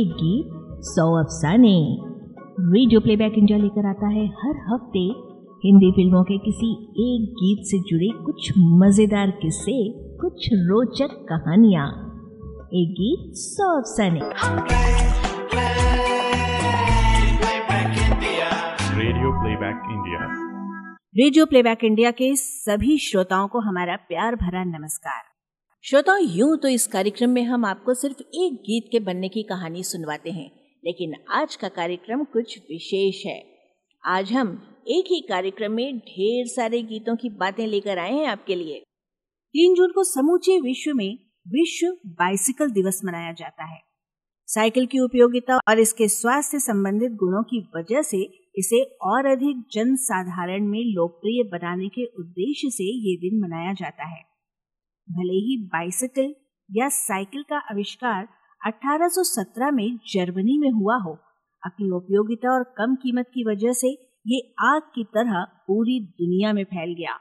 एक गीत 100 अफसाने रेडियो प्लेबैक इंडिया लेकर आता है हर हफ्ते हिंदी फिल्मों के किसी एक गीत से जुड़े कुछ मजेदार किस्से, कुछ रोचक कहानियाँ। एक गीत 100 अफसाने radio playback India. Radio playback India के सभी श्रोताओं को हमारा प्यार भरा नमस्कार। श्रोताओं, यूं तो इस कार्यक्रम में हम आपको सिर्फ एक गीत के बनने की कहानी सुनवाते हैं, लेकिन आज का कार्यक्रम कुछ विशेष है। आज हम एक ही कार्यक्रम में ढेर सारे गीतों की बातें लेकर आए हैं आपके लिए। 3 जून को समूचे विश्व में विश्व बाइसिकल दिवस मनाया जाता है। साइकिल की उपयोगिता और इसके स्वास्थ्य संबंधित गुणों की वजह से इसे और अधिक जन साधारण में लोकप्रिय बनाने के उद्देश्य से ये दिन मनाया जाता है। भले ही बाइसिकल या साइकिल का आविष्कार 1817 में जर्मनी में हुआ हो, अपनी उपयोगिता और कम कीमत की वजह से ये आग की तरह पूरी दुनिया में फैल गया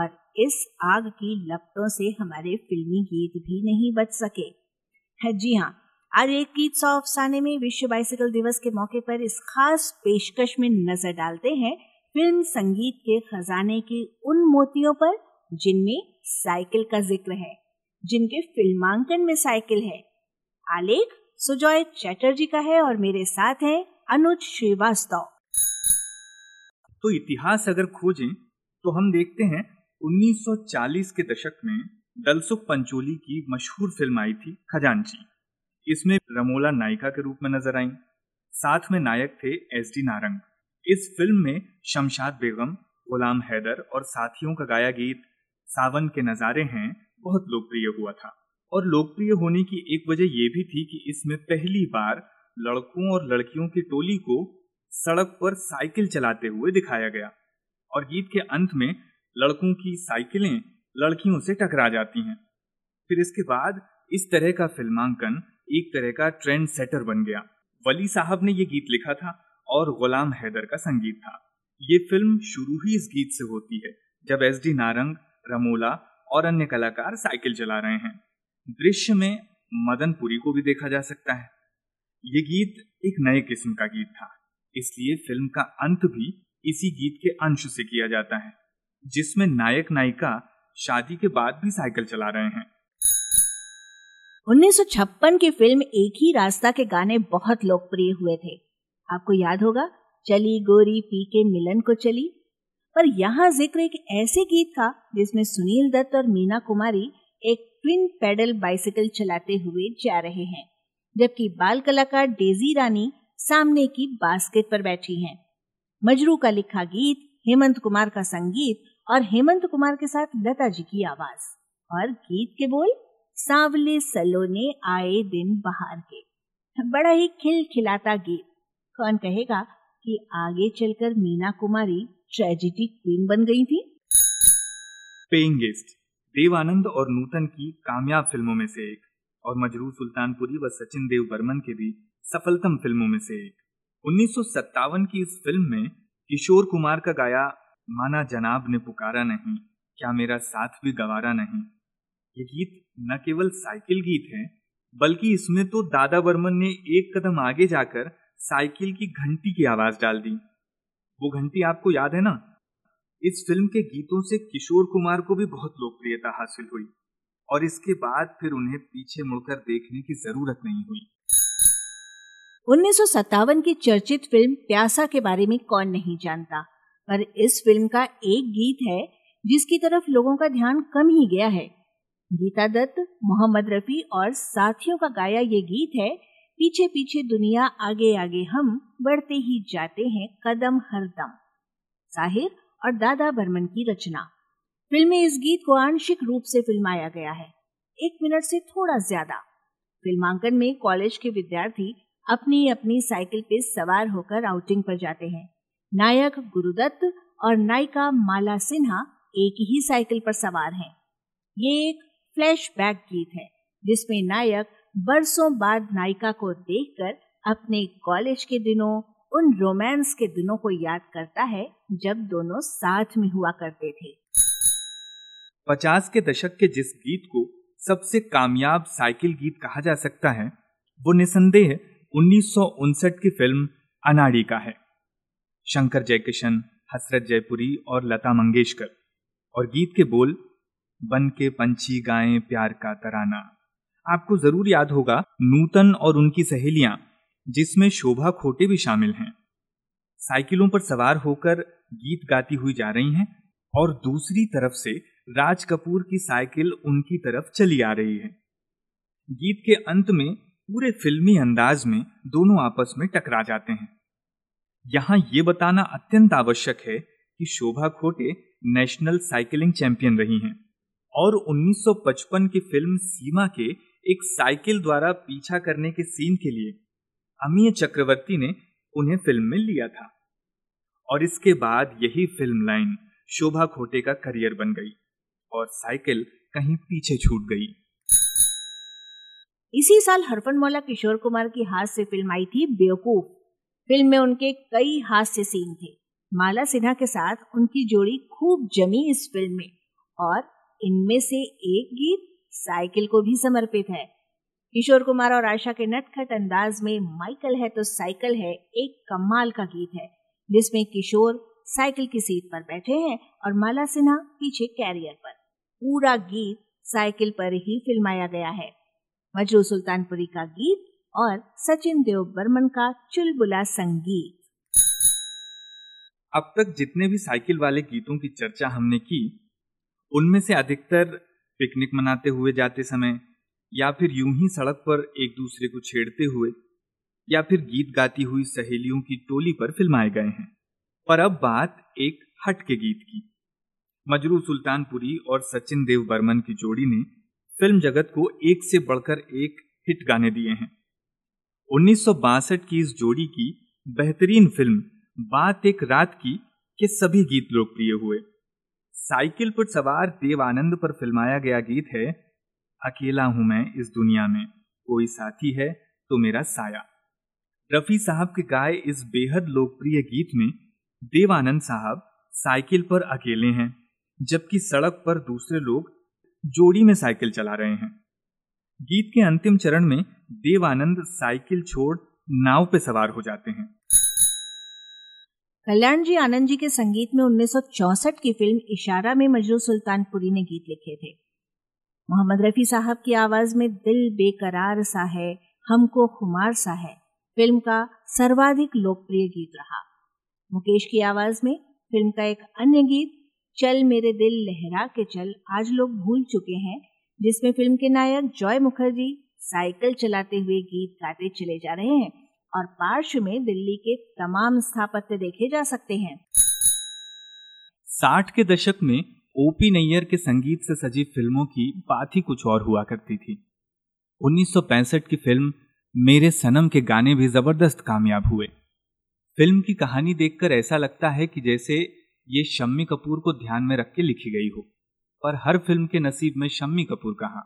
और इस आग की लपटों से हमारे फिल्मी गीत भी नहीं बच सके। जी हाँ, आज एक गीत 100 अफसाने में विश्व बाइसिकल दिवस के मौके पर इस खास पेशकश में नजर डालते हैं फिल्म संगीत के खजाने के उन मोतियों पर जिनमें साइकिल का जिक्र है, जिनके फिल्मांकन में साइकिल है। आलेख सुजॉय चैटर्जी का है और मेरे साथ हैं अनुज श्रीवास्तव। तो इतिहास अगर खोजें तो हम देखते हैं 1940 के दशक में दलसुखपंचोली की मशहूर फिल्म आई थी खजांची। इसमें रमोला नायिका के रूप में नजर आई। साथ में नायक थे एसडी नारंग। इस फिल्म में शमशाद बेगम, गुलाम हैदर और साथियों का गाया गीत सावन के नज़ारे हैं बहुत लोकप्रिय हुआ था। और लोकप्रिय होने की एक वजह यह भी थी कि इसमें पहली बार लड़कों और लड़कियों की टोली को सड़क पर साइकिल चलाते हुए दिखाया गया और गीत के अंत में लड़कों की साइकिलें लड़कियों से टकरा जाती हैं। फिर इसके बाद इस तरह का फिल्मांकन एक तरह का ट्रेंड सेटर बन गया। वली साहब ने ये गीत लिखा था और गुलाम हैदर का संगीत था। ये फिल्म शुरू ही इस गीत से होती है जब एसडी नारंग, रमोला और अन्य कलाकार साइकिल चला रहे हैं। दृश्य में मदनपुरी को भी देखा जा सकता है। ये गीत एक नए किस्म का गीत था, इसलिए फिल्म का अंत भी इसी गीत के अंश से किया जाता है, जिसमें नायक नायिका शादी के बाद भी साइकिल चला रहे हैं। 1956 की फिल्म एक ही रास्ता के गाने बहुत लोकप्रिय हुए थे। आपको याद होगा, चली गोरी पी के मिलन को चली। पर यहाँ जिक्र एक ऐसे गीत का जिसमें सुनील दत्त और मीना कुमारी एक ट्विन पैडल बाइसिकल चलाते हुए जा रहे हैं, जबकि बाल कलाकार डेजी रानी सामने की बास्केट पर बैठी हैं। मजरू का लिखा गीत, हेमंत कुमार का संगीत और हेमंत कुमार के साथ लता जी की आवाज और गीत के बोल सांवले सलोने आए दिन बहार के। बड़ा ही खिलखिलाता गीत। कौन कहेगा कि आगे चलकर मीना कुमारी ट्रेजेडी क्वीन बन गई थी। पेइंग गेस्ट देव आनंद और नूतन की कामयाब फिल्मों में से एक और मजरूह सुल्तानपुरी व सचिन देव बर्मन के भी सफलतम फिल्मों में से एक। 1957 की इस फिल्म में किशोर कुमार का गाया माना जनाब ने पुकारा नहीं, क्या मेरा साथ भी गवारा नहीं। ये गीत न केवल साइकिल गीत है, बल्कि इसमें तो दादा बर्मन ने एक कदम आगे जाकर साइकिल की घंटी की आवाज डाल दी। वो घंटी आपको याद है ना। इस फिल्म के गीतों से किशोर कुमार को भी बहुत लोकप्रियता हासिल हुई और इसके बाद फिर उन्हें पीछे मुड़कर देखने की जरूरत नहीं हुई। 1957 की चर्चित फिल्म प्यासा के बारे में कौन नहीं जानता, पर इस फिल्म का एक गीत है जिसकी तरफ लोगों का ध्यान कम ही गया है। गीता दत्त, मोहम्मद रफी और साथियों का गाया ये गीत है, पीछे पीछे दुनिया आगे आगे हम बढ़ते ही जाते हैं कदम हर दम। साहिर और दादा बर्मन की रचना। फिल्म में इस गीत को आंशिक रूप से फिल्माया गया है, 1 मिनट से थोड़ा ज्यादा। फिल्मांकन में कॉलेज के विद्यार्थी अपनी अपनी साइकिल पे सवार होकर आउटिंग पर जाते हैं। नायक गुरुदत्त और नायिका माला सिन्हा एक ही साइकिल पर सवार हैं। ये एक फ्लैशबैक गीत है जिसमें नायक बरसों बाद नायिका को देखकर अपने कॉलेज के दिनों, उन रोमांस के दिनों को याद करता है जब दोनों साथ में हुआ करते थे। 50 के दशक के जिस गीत को सबसे कामयाब साइकिल गीत कहा जा सकता है, वो निसंदेह 1959 की फिल्म अनाड़ी का है। शंकर जयकिशन, हसरत जयपुरी और लता मंगेशकर। और गीत के बोल, बन के पंछी गाएं प्यार का तराना। आपको जरूर याद होगा नूतन और उनकी सहेलियां, जिसमें शोभा खोटे भी शामिल हैं, साइकिलों पर सवार होकर गीत गाती हुई जा रही हैं और दूसरी तरफ से राज कपूर की साइकिल उनकी तरफ चली आ रही है। गीत के अंत में पूरे फिल्मी अंदाज में दोनों आपस में टकरा जाते हैं। यहाँ ये बताना अत्यंत आवश्यक है कि शोभा खोटे नेशनल साइकिलिंग चैंपियन रही हैं और 1955 की फिल्म सीमा के एक साइकिल द्वारा पीछा करने के सीन के लिए अमीय चक्रवर्ती ने उन्हें फिल्म में लिया था। और इसके बाद यही फिल्म लाइन शोभा खोटे का करियर बन गई और साइकिल कहीं पीछे छूट गई। इसी साल हरफनमौला किशोर कुमार की हास्य फिल्म आई थी बेवकूफ। फिल्म में उनके कई हास्य सीन थे। माला सिन्हा के साथ उनकी जोड़ी खूब जमी इस फिल्म में और इनमें से एक गीत साइकिल को भी समर्पित है। किशोर कुमार और आशा के नटखट अंदाज में माइकल है तो साइकिल है एक कमाल का गीत है, जिसमें किशोर साइकिल की सीट पर बैठे हैं और माला सिन्हा पीछे कैरियर पर। पूरा गीत साइकिल पर ही फिल्माया गया है। मजरूह सुल्तानपुरी का गीत और सचिन देव बर्मन का चुलबुला संगीत। अब तक जितने भी साइकिल वाले गीतों की चर्चा हमने की, उनमें से अधिकतर पिकनिक मनाते हुए जाते समय या फिर यूं ही सड़क पर एक दूसरे को छेड़ते हुए या फिर गीत गाती हुई सहेलियों की टोली पर फिल्माए गए हैं। पर अब बात एक हट के गीत की। मजरूह सुल्तानपुरी और सचिन देव बर्मन की जोड़ी ने फिल्म जगत को एक से बढ़कर एक हिट गाने दिए हैं। 1962 की इस जोड़ी की बेहतरीन फिल्म बात एक रात की के सभी गीत लोकप्रिय हुए। साइकिल पर सवार देव आनंद पर फिल्माया गया गीत है अकेला हूं मैं इस दुनिया में, कोई साथी है तो मेरा साया। रफी साहब के गाए इस बेहद लोकप्रिय गीत में देव आनंद साहब साइकिल पर अकेले हैं, जबकि सड़क पर दूसरे लोग जोड़ी में साइकिल चला रहे हैं। गीत के अंतिम चरण में देव आनंद साइकिल छोड़ नाव पर सवार हो जाते हैं। कल्याण जी आनंद जी के संगीत में 1964 की फिल्म इशारा में मजरूह सुल्तानपुरी ने गीत लिखे थे। मोहम्मद रफी साहब की आवाज में दिल बेकरार सा है, हमको खुमार सा है फिल्म का सर्वाधिक लोकप्रिय गीत रहा। मुकेश की आवाज में फिल्म का एक अन्य गीत चल मेरे दिल लहरा के चल आज लोग भूल चुके हैं, जिसमें फिल्म के नायक जॉय मुखर्जी साइकिल चलाते हुए गीत गाते चले जा रहे हैं और पार्श्व में दिल्ली के तमाम स्थापत्य देखे जा सकते हैं। 60 के दशक में ओपी नैयर के संगीत से सजी फिल्मों की बात ही कुछ और हुआ करती थी। 1965 की फिल्म मेरे सनम के गाने भी जबरदस्त कामयाब हुए। फिल्म की कहानी देखकर ऐसा लगता है कि जैसे ये शम्मी कपूर को ध्यान में रख के लिखी गई हो, पर हर फिल्म के नसीब में शम्मी कपूर कहाँ।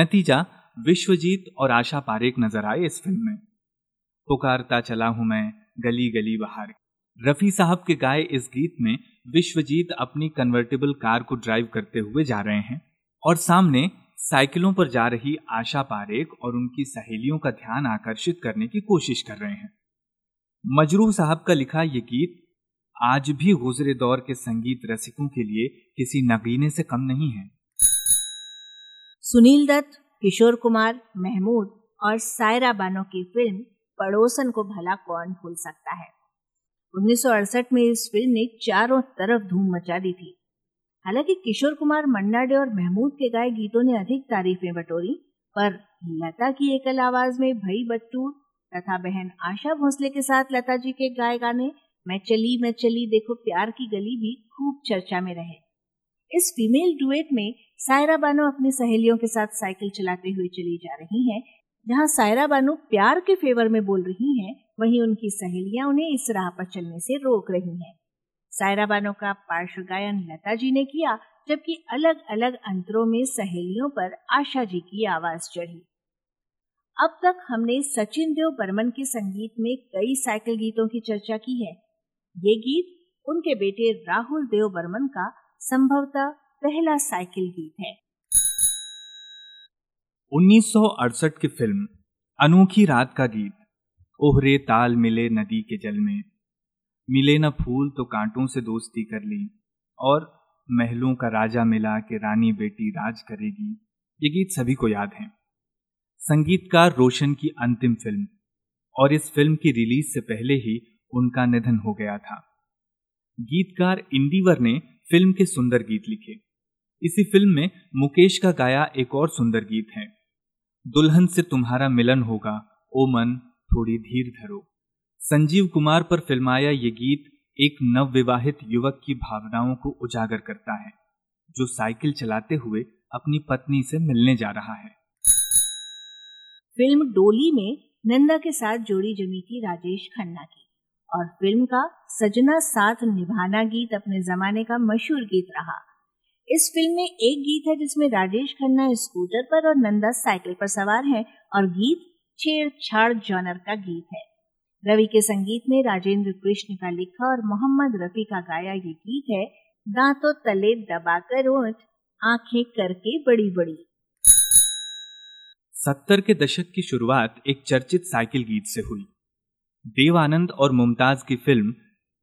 नतीजा विश्वजीत और आशा पारेख नजर आए इस फिल्म में। पुकारता चला हूं मैं गली गली बहार, रफी साहब के गाए इस गीत में विश्वजीत अपनी कन्वर्टेबल कार को ड्राइव करते हुए जा रहे हैं और सामने साइकिलों पर जा रही आशा पारेख और उनकी सहेलियों का ध्यान आकर्षित करने की कोशिश कर रहे हैं। मजरूह साहब का लिखा ये गीत आज भी गुजरे दौर के संगीत रसिकों के लिए किसी नगीने से कम नहीं है। सुनील दत्त, किशोर कुमार, महमूद और सायरा बानो की फिल्म पड़ोसन को भला कौन भूल सकता है। 1968 में इस फिल्म ने चारों तरफ धूम मचा दी थी। हालांकि किशोर कुमार, मन्ना डे और महमूद के गाए गीतों ने अधिक तारीफें बटोरी, पर लता की एकल आवाज में भई बट्टू तथा बहन आशा भोसले के साथ लता जी के गाए गाने मैं चली देखो प्यार की गली भी खूब चर्चा में रहे। इस फीमेल डुएट में सायरा बानो अपनी सहेलियों के साथ साइकिल चलाते हुए चली जा रही है। जहाँ सायरा बानो प्यार के फेवर में बोल रही हैं, वहीं उनकी सहेलियां उन्हें इस राह पर चलने से रोक रही हैं। सायरा बानो का पार्श्व गायन लता जी ने किया, जबकि अलग अलग अंतरों में सहेलियों पर आशा जी की आवाज चढ़ी। अब तक हमने सचिन देव बर्मन के संगीत में कई साइकिल गीतों की चर्चा की है। ये गीत उनके बेटे राहुल देव बर्मन का संभवतः पहला साइकिल गीत है। 1968 की फिल्म अनोखी रात का गीत ओहरे ताल मिले नदी के जल में, मिले न फूल तो कांटों से दोस्ती कर ली, और महलों का राजा मिला कि रानी बेटी राज करेगी, ये गीत सभी को याद हैं। संगीतकार रोशन की अंतिम फिल्म, और इस फिल्म की रिलीज से पहले ही उनका निधन हो गया था। गीतकार इंदिवर ने फिल्म के सुंदर गीत लिखे। इसी फिल्म में मुकेश का गाया एक और सुंदर गीत है, दुल्हन से तुम्हारा मिलन होगा, ओ मन थोड़ी धीर धरो। संजीव कुमार पर फिल्माया ये गीत एक नवविवाहित युवक की भावनाओं को उजागर करता है, जो साइकिल चलाते हुए अपनी पत्नी से मिलने जा रहा है। फिल्म डोली में नंदा के साथ जोड़ी जमी थी राजेश खन्ना की, और फिल्म का सजना साथ निभाना गीत अपने जमाने का मशहूर गीत रहा। इस फिल्म में एक गीत है जिसमें राजेश खन्ना स्कूटर पर और नंदा साइकिल पर सवार हैं, और गीत छेड़छाड़ जॉनर का गीत है। रवि के संगीत में राजेंद्र कृष्ण का लिखा और मोहम्मद रफी का गाया ये गीत है, दांतों तले दबाकर ओठ आंखें करके बड़ी बड़ी। 70 के दशक की शुरुआत एक चर्चित साइकिल गीत से हुई। देव आनंद और मुमताज की फिल्म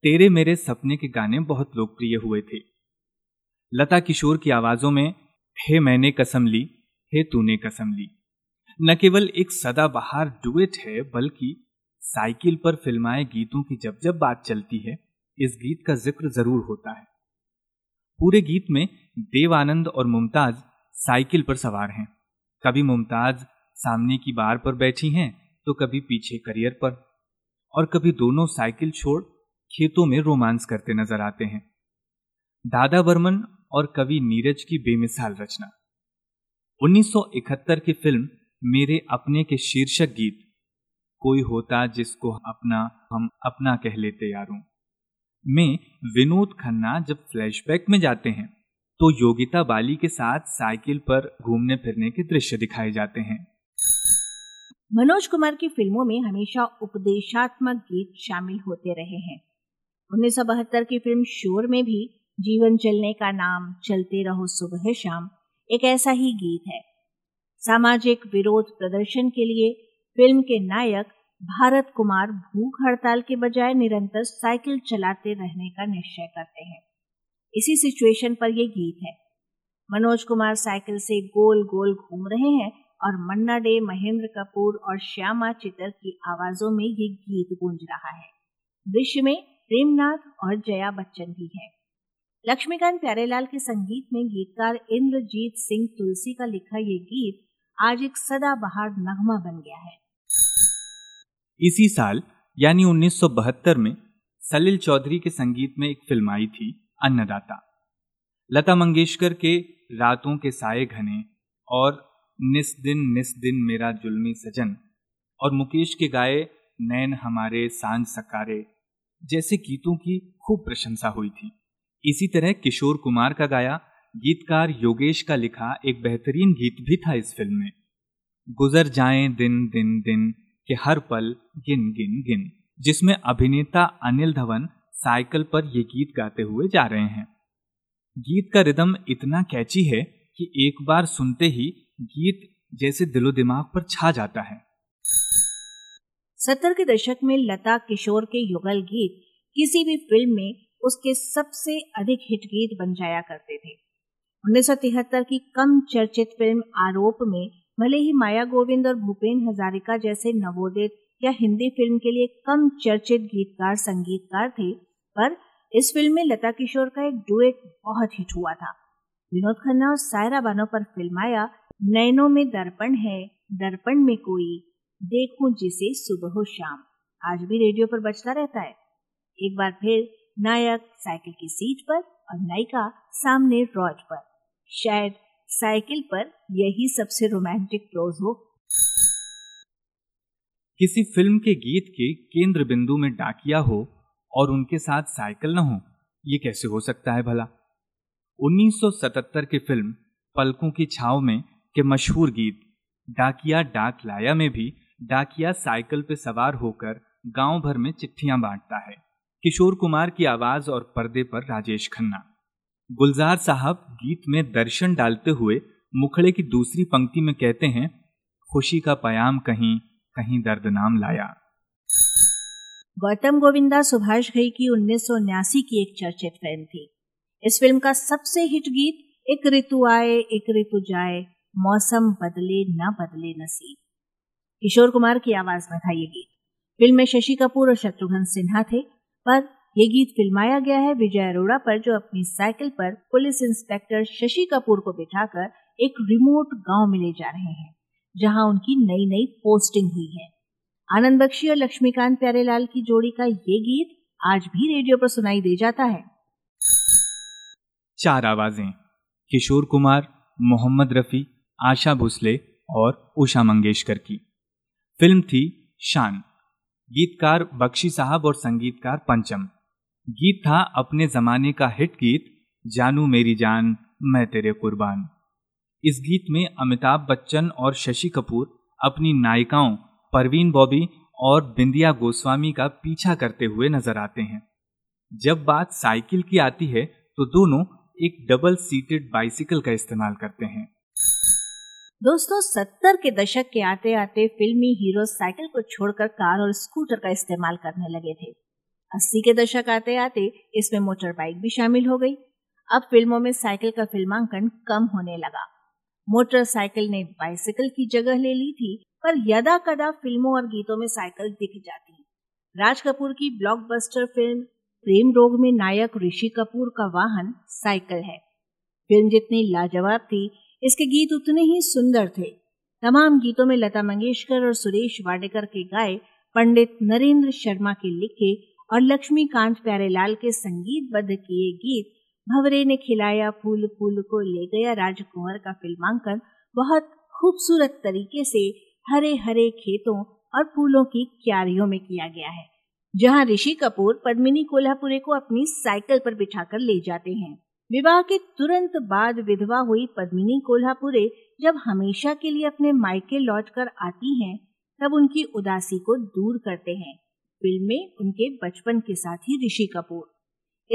तेरे मेरे सपने के गाने बहुत लोकप्रिय हुए थे। लता किशोर की आवाजों में हे मैंने कसम ली, हे तूने कसम ली न केवल एक सदाबहार डुएट है, बल्कि साइकिल पर फिल्माए गीतों की जब जब बात चलती है, इस गीत का जिक्र जरूर होता है। पूरे गीत में देव आनंद और मुमताज साइकिल पर सवार हैं। कभी मुमताज सामने की बार पर बैठी हैं तो कभी पीछे करियर पर, और कभी दोनों साइकिल छोड़ खेतों में रोमांस करते नजर आते हैं। दादा बर्मन और कवि नीरज की बेमिसाल रचना। 1971 की फिल्म मेरे अपने के शीर्षक गीत कोई होता जिसको अपना हम अपना कह लेते यारों में विनोद खन्ना जब फ्लैशबैक में जाते हैं तो योगिता बाली के साथ साइकिल पर घूमने फिरने के दृश्य दिखाए जाते हैं। मनोज कुमार की फिल्मों में हमेशा उपदेशात्मक गीत शामिल होते रहे हैं। 1972 की फिल्म शोर में भी जीवन चलने का नाम, चलते रहो सुबह शाम एक ऐसा ही गीत है। सामाजिक विरोध प्रदर्शन के लिए फिल्म के नायक भारत कुमार भूख हड़ताल के बजाय निरंतर साइकिल चलाते रहने का निश्चय करते हैं। इसी सिचुएशन पर यह गीत है। मनोज कुमार साइकिल से गोल गोल घूम रहे हैं और मन्ना डे, महेंद्र कपूर और श्यामा चित्तर की आवाजों में ये गीत गूंज रहा है। दृश्य में प्रेमनाथ और जया बच्चन भी है। लक्ष्मीकांत प्यारेलाल के संगीत में गीतकार इंद्रजीत सिंह तुलसी का लिखा ये गीत आज एक सदाबहार नगमा बन गया है। इसी साल यानी 1972 में सलिल चौधरी के संगीत में एक फिल्म आई थी, अन्नदाता। लता मंगेशकर के रातों के साए घने और निस दिन मेरा जुल्मी सजन और मुकेश के गाए नैन हमारे सांझ सकारे जैसे गीतों की खूब प्रशंसा हुई थी। इसी तरह किशोर कुमार का गाया, गीतकार योगेश का लिखा एक बेहतरीन गीत भी था इस फिल्म में, गुजर जाएं दिन दिन दिन के हर पल गिन गिन गिन, जिसमें अभिनेता अनिल धवन साइकिल पर ये गीत गाते हुए जा रहे हैं। गीत का रिदम इतना कैची है कि एक बार सुनते ही गीत जैसे दिलो दिमाग पर छा जाता है। 70 के दशक में लता किशोर के युगल गीत किसी भी फिल्म में उसके सबसे अधिक हिट गीत बन जाया करते थे। 1973 की कम चर्चित फिल्म आरोप में भले ही माया गोविंद और भूपेन हजारिका जैसे नवोदित या हिंदी फिल्म के लिए कम चर्चित गीतकार संगीतकार थे, पर इस फिल्म में लता किशोर का एक डुएट बहुत हिट हुआ था। विनोद खन्ना और सायरा बानो पर फिल्म आया नैनों में दर्पण है, दर्पण में कोई देखूं जिसे सुबह शाम आज भी रेडियो पर बजता रहता है। एक बार फिर नायक साइकिल की सीट पर और नायिका सामने रोड पर, शायद साइकिल पर यही सबसे रोमांटिक क्लोज हो। किसी फिल्म के गीत के केंद्र बिंदु में डाकिया हो और उनके साथ साइकिल न हो, ये कैसे हो सकता है भला। 1977 की फिल्म पलकों की छाव में के मशहूर गीत डाकिया डाक लाया में भी डाकिया साइकिल पे सवार होकर गांव भर में चिट्ठियां बांटता है। किशोर कुमार की आवाज और पर्दे पर राजेश खन्ना। गुलजार साहब गीत में दर्शन डालते हुए मुखड़े की दूसरी पंक्ति में कहते हैं, खुशी का पयाम कहीं कहीं दर्द नाम लाया। गौतम गोविंदा सुभाष घई की 1979 की एक चर्चित फिल्म थी। इस फिल्म का सबसे हिट गीत एक ऋतु आए एक ऋतु जाए, मौसम बदले ना बदले नसीब, किशोर कुमार की आवाज में था ये गीत। फिल्म में शशि कपूर और शत्रुघ्न सिन्हा थे, पर यह गीत फिल्माया गया है विजय अरोड़ा पर, जो अपनी साइकिल पर पुलिस इंस्पेक्टर शशि कपूर को बिठाकर एक रिमोट गांव में ले जा रहे हैं, जहां उनकी नई नई पोस्टिंग हुई है। आनंद बख्शी और लक्ष्मीकांत प्यारेलाल की जोड़ी का ये गीत आज भी रेडियो पर सुनाई दे जाता है। चार आवाजें, किशोर कुमार, मोहम्मद रफी, आशा भोसले और उषा मंगेशकर की। फिल्म थी शान, गीतकार बख्शी साहब और संगीतकार पंचम। गीत था अपने जमाने का हिट गीत जानू मेरी जान मैं तेरे कुर्बान। इस गीत में अमिताभ बच्चन और शशि कपूर अपनी नायिकाओं परवीन बॉबी और बिंदिया गोस्वामी का पीछा करते हुए नजर आते हैं। जब बात साइकिल की आती है तो दोनों एक डबल सीटेड बाइसिकल का इस्तेमाल करते हैं। दोस्तों, 70 के दशक के आते आते फिल्मी हीरो साइकिल को छोड़कर कार और स्कूटर का इस्तेमाल करने लगे थे। 80 के दशक आते आते इसमें मोटर बाइक भी शामिल हो गई। अब फिल्मों में साइकिल का फिल्मांकन कम होने लगा। मोटरसाइकिल ने बाइसिकल की जगह ले ली थी, पर यदा कदा फिल्मों और गीतों में साइकिल दिख जाती है। राज कपूर की ब्लॉकबस्टर फिल्म प्रेम रोग में नायक ऋषि कपूर का वाहन साइकिल है। फिल्म जितनी लाजवाब थी, इसके गीत उतने ही सुंदर थे। तमाम गीतों में लता मंगेशकर और सुरेश वाडेकर के गाए, पंडित नरेंद्र शर्मा के लिखे और लक्ष्मीकांत प्यारेलाल के संगीतबद्ध किए गीत भंवरे ने खिलाया फूल फूल को ले गया राजकुंवर का फिल्मांकन बहुत खूबसूरत तरीके से हरे हरे खेतों और फूलों की क्यारियों में किया गया है, जहां ऋषि कपूर पद्मिनी कोल्हापुरे को अपनी साइकिल पर बिठाकर ले जाते हैं। विवाह के तुरंत बाद विधवा हुई पद्मिनी कोल्हापुरे जब हमेशा के लिए अपने मायके लौटकर आती हैं, तब उनकी उदासी को दूर करते हैं फिल्म में उनके बचपन के साथी ऋषि कपूर।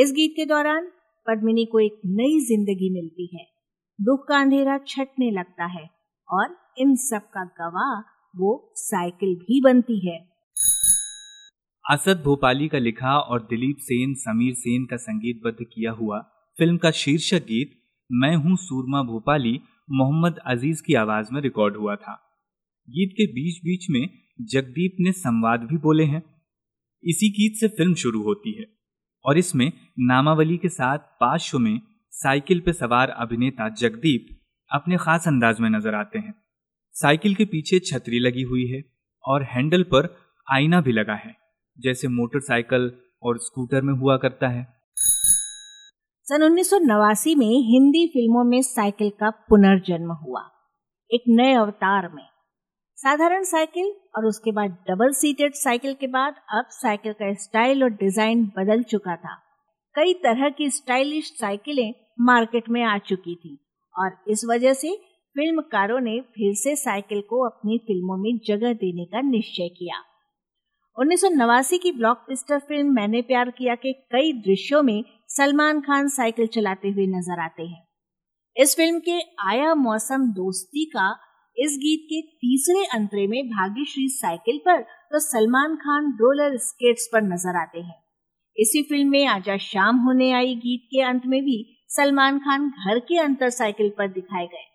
इस गीत के दौरान पद्मिनी को एक नई जिंदगी मिलती है, दुख का अंधेरा छटने लगता है और इन सब का गवाह वो साइकिल भी बनती है। असद भोपाली का लिखा और दिलीप सेन समीर सेन का संगीतबद्ध किया हुआ फिल्म का शीर्षक गीत मैं हूँ सूरमा भोपाली मोहम्मद अजीज की आवाज में रिकॉर्ड हुआ था। गीत के बीच बीच में जगदीप ने संवाद भी बोले हैं। इसी गीत से फिल्म शुरू होती है और इसमें नामावली के साथ पार्श्व में साइकिल पे सवार अभिनेता जगदीप अपने खास अंदाज में नजर आते हैं। साइकिल के पीछे छतरी लगी हुई है और हैंडल पर आईना भी लगा है, जैसे मोटरसाइकिल और स्कूटर में हुआ करता है। सन 1989 में हिंदी फिल्मों में साइकिल का पुनर्जन्म हुआ, एक नए अवतार में। साधारण साइकिल और उसके बाद डबल सीटेड साइकिल के बाद अब साइकिल का स्टाइल और डिजाइन बदल चुका था। कई तरह की स्टाइलिश साइकिलें मार्केट में आ चुकी थी और इस वजह से फिल्मकारों ने फिर से साइकिल को अपनी फिल्मों में जगह देने का निश्चय किया। 1989 की ब्लॉकबस्टर फिल्म मैंने प्यार किया के कई दृश्यों में सलमान खान साइकिल चलाते हुए नजर आते हैं। इस फिल्म के आया मौसम दोस्ती का इस गीत के तीसरे अंतरे में भाग्यश्री साइकिल पर तो सलमान खान रोलर स्केट्स पर नजर आते हैं। इसी फिल्म में आजा शाम होने आई गीत के अंत में भी सलमान खान घर के अंतर साइकिल पर दिखाए गए।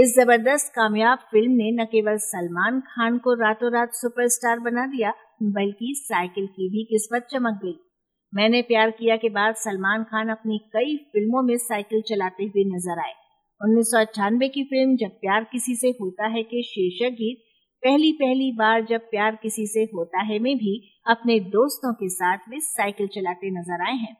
इस जबरदस्त कामयाब फिल्म ने न केवल सलमान खान को रातों रात सुपरस्टार बना दिया, बल्कि साइकिल की भी किस्मत चमक गई। मैंने प्यार किया के बाद सलमान खान अपनी कई फिल्मों में साइकिल चलाते हुए नजर आए। 1998 की फिल्म जब प्यार किसी से होता है के शीर्षक गीत पहली पहली बार जब प्यार किसी से होता है में भी अपने दोस्तों के साथ वे साइकिल चलाते नजर आए हैं।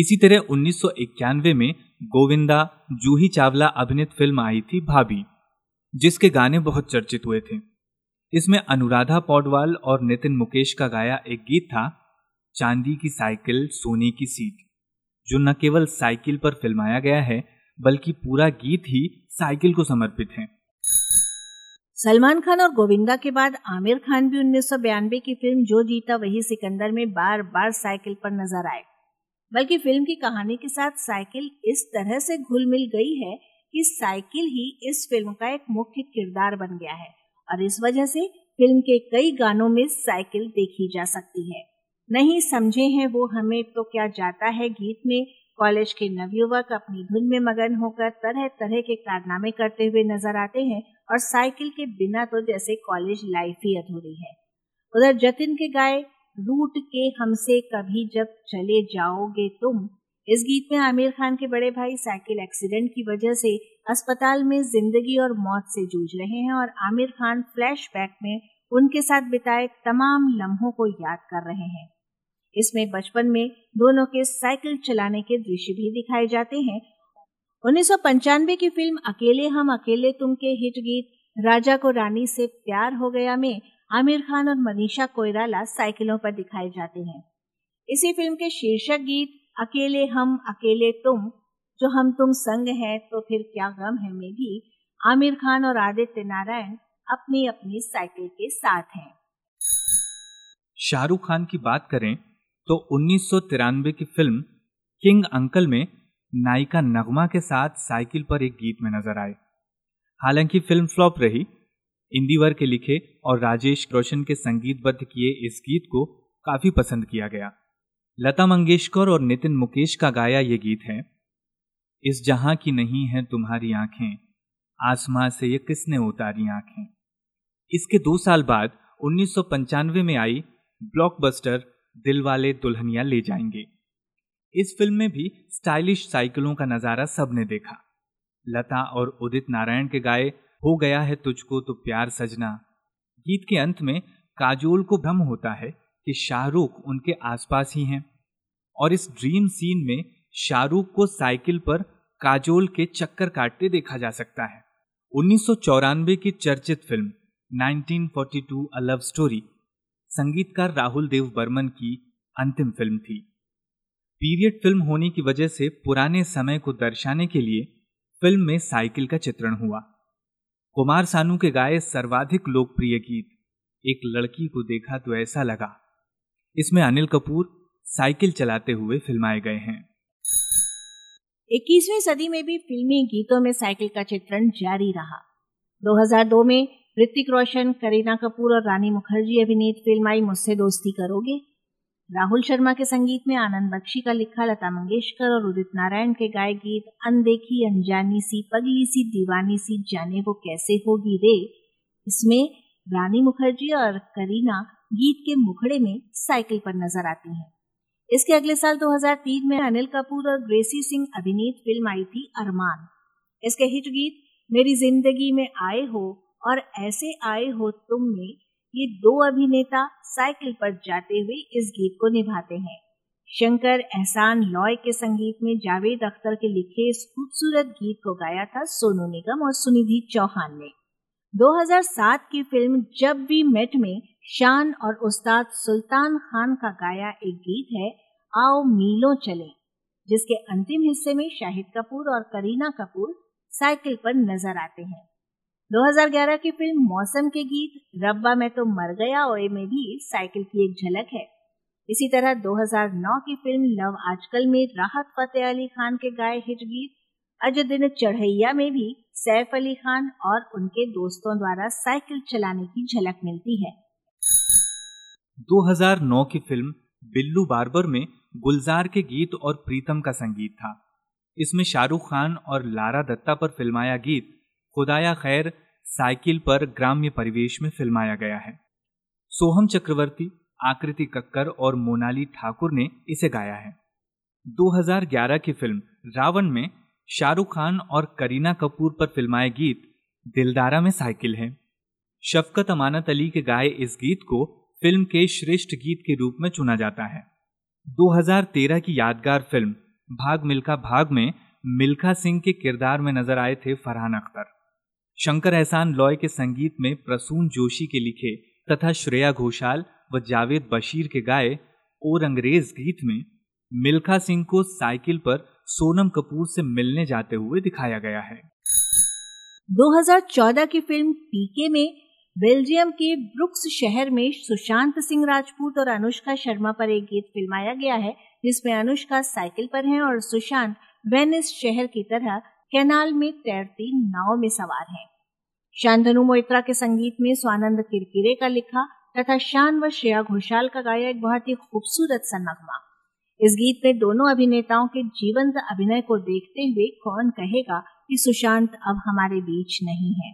इसी तरह 1991 में गोविंदा जूही चावला अभिनीत फिल्म आई थी भाभी, जिसके गाने बहुत चर्चित हुए थे। इसमें अनुराधा पौडवाल और नितिन मुकेश का गाया एक गीत था चांदी की साइकिल सोने की सीट, जो न केवल साइकिल पर फिल्माया गया है बल्कि पूरा गीत ही साइकिल को समर्पित है। सलमान खान और गोविंदा के बाद आमिर खान भी 1992 की फिल्म जो जीता वही सिकंदर में बार बार साइकिल पर नजर आए, बल्कि फिल्म की कहानी के साथ साइकिल इस तरह से घुल मिल गई है कि साइकिल ही इस फिल्म का एक मुख्य किरदार बन गया है और इस वजह से फिल्म के कई गानों में साइकिल देखी जा सकती है। नहीं समझे हैं वो हमें तो क्या जाता है गीत में कॉलेज के नवयुवक अपनी धुन में मगन होकर तरह तरह के कारनामे करते हुए नजर आते हैं और साइकिल के बिना तो जैसे कॉलेज लाइफ ही अधूरी है। उधर जतिन के गाए रूट के हमसे कभी जब चले जाओगे तुम, इस गीत में आमिर खान के बड़े भाई साइकिल एक्सीडेंट की वजह से अस्पताल में जिंदगी और मौत से जूझ रहे हैं और आमिर खान फ्लैशबैक में उनके साथ बिताए तमाम लम्हों को याद कर रहे हैं। इसमें बचपन में दोनों के साइकिल चलाने के दृश्य भी दिखाए जाते हैं। 1995 की फिल्म अकेले हम अकेले तुम के हिट गीत राजा को रानी से प्यार हो गया में आमिर खान और मनीषा कोइराला साइकिलों पर दिखाए जाते हैं। इसी फिल्म के शीर्षक गीत अकेले हम अकेले तुम, जो हम तुम संग हैं तो फिर क्या गम है में भी आमिर खान और आदित्य नारायण अपनी अपनी साइकिल के साथ हैं। शाहरुख खान की बात करें तो 1993 की फिल्म किंग अंकल में नायिका नगमा के साथ साइकिल पर एक गीत में नजर आए। हालांकि फिल्म फ्लॉप रही। इंदिवर के लिखे और राजेश रोशन के संगीतबद्ध किए इस गीत को काफी पसंद किया गया। लता मंगेशकर और नितिन मुकेश का गाया ये गीत है। इस जहां की नहीं है तुम्हारी आंखें, आसमां से ये किसने उतारी आंखें। इसके 2 साल बाद 1995 में आई ब्लॉकबस्टर दिलवाले दुल्हनिया ले जाएंगे। इस फिल्म में भी स्टाइलिश साइकिलों का नजारा सबने देखा। लता और उदित नारायण के गाए हो गया है तुझको तो प्यार सजना गीत के अंत में काजोल को भ्रम होता है कि शाहरुख उनके आसपास ही हैं और इस ड्रीम सीन में शाहरुख को साइकिल पर काजोल के चक्कर काटते देखा जा सकता है। 1994 की चर्चित फिल्म 1942 अ लव स्टोरी संगीतकार राहुल देव बर्मन की अंतिम फिल्म थी। पीरियड फिल्म होने की वजह से पुराने समय को दर्शाने के लिए फिल्म में साइकिल का चित्रण हुआ। कुमार सानू के गाए सर्वाधिक लोकप्रिय गीत एक लड़की को देखा तो ऐसा लगा, इसमें अनिल कपूर साइकिल चलाते हुए फिल्माए गए हैं। 21वीं सदी में भी फिल्मी गीतों में साइकिल का चित्रण जारी रहा। 2002 में ऋतिक रोशन, करीना कपूर और रानी मुखर्जी अभिनीत फिल्म आई मुझसे दोस्ती करोगे। राहुल शर्मा के संगीत में आनंद बख्शी का लिखा, लता मंगेशकर और उदित नारायण के गाए गीत अनदेखी अनजानी सी पगली सी दीवानी सी जाने वो कैसे होगी रे, इसमें रानी मुखर्जी और करीना गीत के मुखड़े में साइकिल पर नजर आती हैं। इसके अगले साल 2003 में अनिल कपूर और ग्रेसी सिंह अभिनीत फिल्म आई थी अरमान। इसके हिट गीत मेरी जिंदगी में आए हो और ऐसे आए हो तुम में ये 2 अभिनेता साइकिल पर जाते हुए इस गीत को निभाते हैं। शंकर एहसान लॉय के संगीत में जावेद अख्तर के लिखे इस खूबसूरत गीत को गाया था सोनू निगम और सुनिधि चौहान ने। 2007 की फिल्म जब वी मेट में शान और उस्ताद सुल्तान खान का गाया एक गीत है आओ मीलों चले, जिसके अंतिम हिस्से में शाहिद कपूर और करीना कपूर साइकिल पर नजर आते हैं। 2011 की फिल्म मौसम के गीत रब्बा मैं तो मर गया ओए में भी साइकिल की एक झलक है। इसी तरह 2009 की फिल्म लव आजकल में राहत फतेह अली खान के गाए हिट गीत अज दिन चढ़ैया में भी सैफ अली खान और उनके दोस्तों द्वारा साइकिल चलाने की झलक मिलती है। 2009 की फिल्म बिल्लू बार्बर में गुलजार के गीत और प्रीतम का संगीत था। इसमें शाहरुख खान और लारा दत्ता पर फिल्माया गीत खुदाया खैर साइकिल पर ग्राम्य परिवेश में फिल्माया गया है। सोहम चक्रवर्ती, आकृति कक्कर और मोनाली ठाकुर ने इसे गाया है। 2011 की फिल्म रावण में शाहरुख खान और करीना कपूर पर फिल्माए गीत दिलदारा में साइकिल है। शफकत अमानत अली के गाए इस गीत को फिल्म के श्रेष्ठ गीत के रूप में चुना जाता है। 2013 की यादगार फिल्म भाग मिल्खा भाग में मिल्खा सिंह के किरदार में नजर आए थे फरहान अख्तर। शंकर एहसान लॉय के संगीत में प्रसून जोशी के लिखे तथा श्रेया घोषाल व जावेद बशीर के गाए और अंग्रेज गीत में मिल्खा सिंह को साइकिल पर सोनम कपूर से मिलने जाते हुए दिखाया गया है। 2014 की फिल्म पीके में बेल्जियम के ब्रुक्स शहर में सुशांत सिंह राजपूत और अनुष्का शर्मा पर एक गीत फिल्माया गया है, जिसमें अनुष्का साइकिल पर है और सुशांत वेनिस शहर की तरह कैनाल में तैरती नाव में सवार है। शांतनु मोइत्रा के संगीत में स्वानंद किरकिरे का लिखा तथा शान व श्रेया घोषाल का गाया एक बहुत ही खूबसूरत सा नगमा। इस गीत में दोनों अभिनेताओं के जीवंत अभिनय को देखते हुए कौन कहेगा कि सुशांत अब हमारे बीच नहीं है।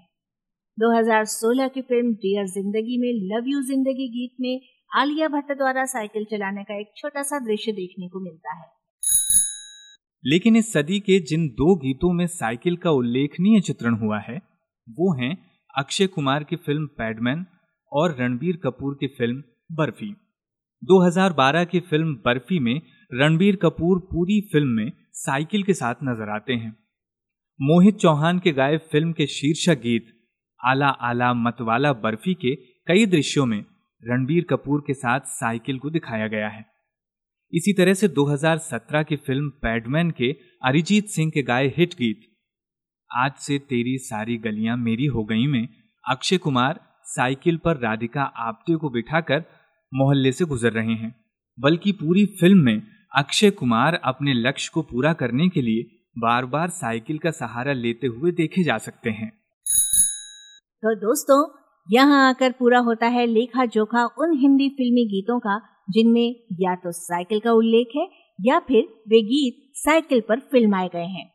2016 की फिल्म डियर जिंदगी में लव यू जिंदगी गीत में आलिया भट्ट द्वारा साइकिल चलाने का एक छोटा सा दृश्य देखने को मिलता है। लेकिन इस सदी के जिन दो गीतों में साइकिल का उल्लेखनीय चित्रण हुआ है वो हैं अक्षय कुमार की फिल्म पैडमैन और रणबीर कपूर की फिल्म बर्फी। 2012 की फिल्म बर्फी में रणबीर कपूर पूरी फिल्म में साइकिल के साथ नजर आते हैं। मोहित चौहान के गाए फिल्म के शीर्षक गीत आला आला मतवाला बर्फी के कई दृश्यों में रणबीर कपूर के साथ साइकिल को दिखाया गया है। इसी तरह से 2017 की फिल्म पैडमैन के अरिजीत सिंह के गाए हिट गीत आज से तेरी सारी गलियां मेरी हो गई में अक्षय कुमार साइकिल पर राधिका आप्टे को बिठाकर मोहल्ले से गुजर रहे हैं, बल्कि पूरी फिल्म में अक्षय कुमार अपने लक्ष्य को पूरा करने के लिए बार बार साइकिल का सहारा लेते हुए देखे जा सकते हैं। तो दोस्तों, यहाँ आकर पूरा होता है लेखा जोखा उन हिंदी फिल्मी गीतों का जिनमें या तो साइकिल का उल्लेख है या फिर वे गीत साइकिल पर फिल्माए गए हैं।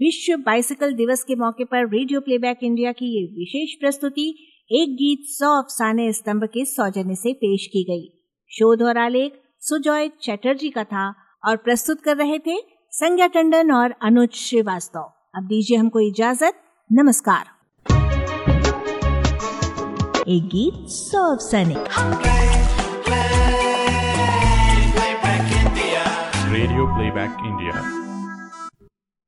विश्व बाइसिकल दिवस के मौके पर रेडियो प्लेबैक इंडिया की ये विशेष प्रस्तुति एक गीत 100 अफसाने स्तंभ के सौजन्य से पेश की गई। शोध और आलेख सुजॉय चटर्जी का था और प्रस्तुत कर रहे थे संज्ञा टंडन और अनुज श्रीवास्तव। अब दीजिए हमको इजाजत, नमस्कार। एक गीत 100 अफसाने Radio Playback India।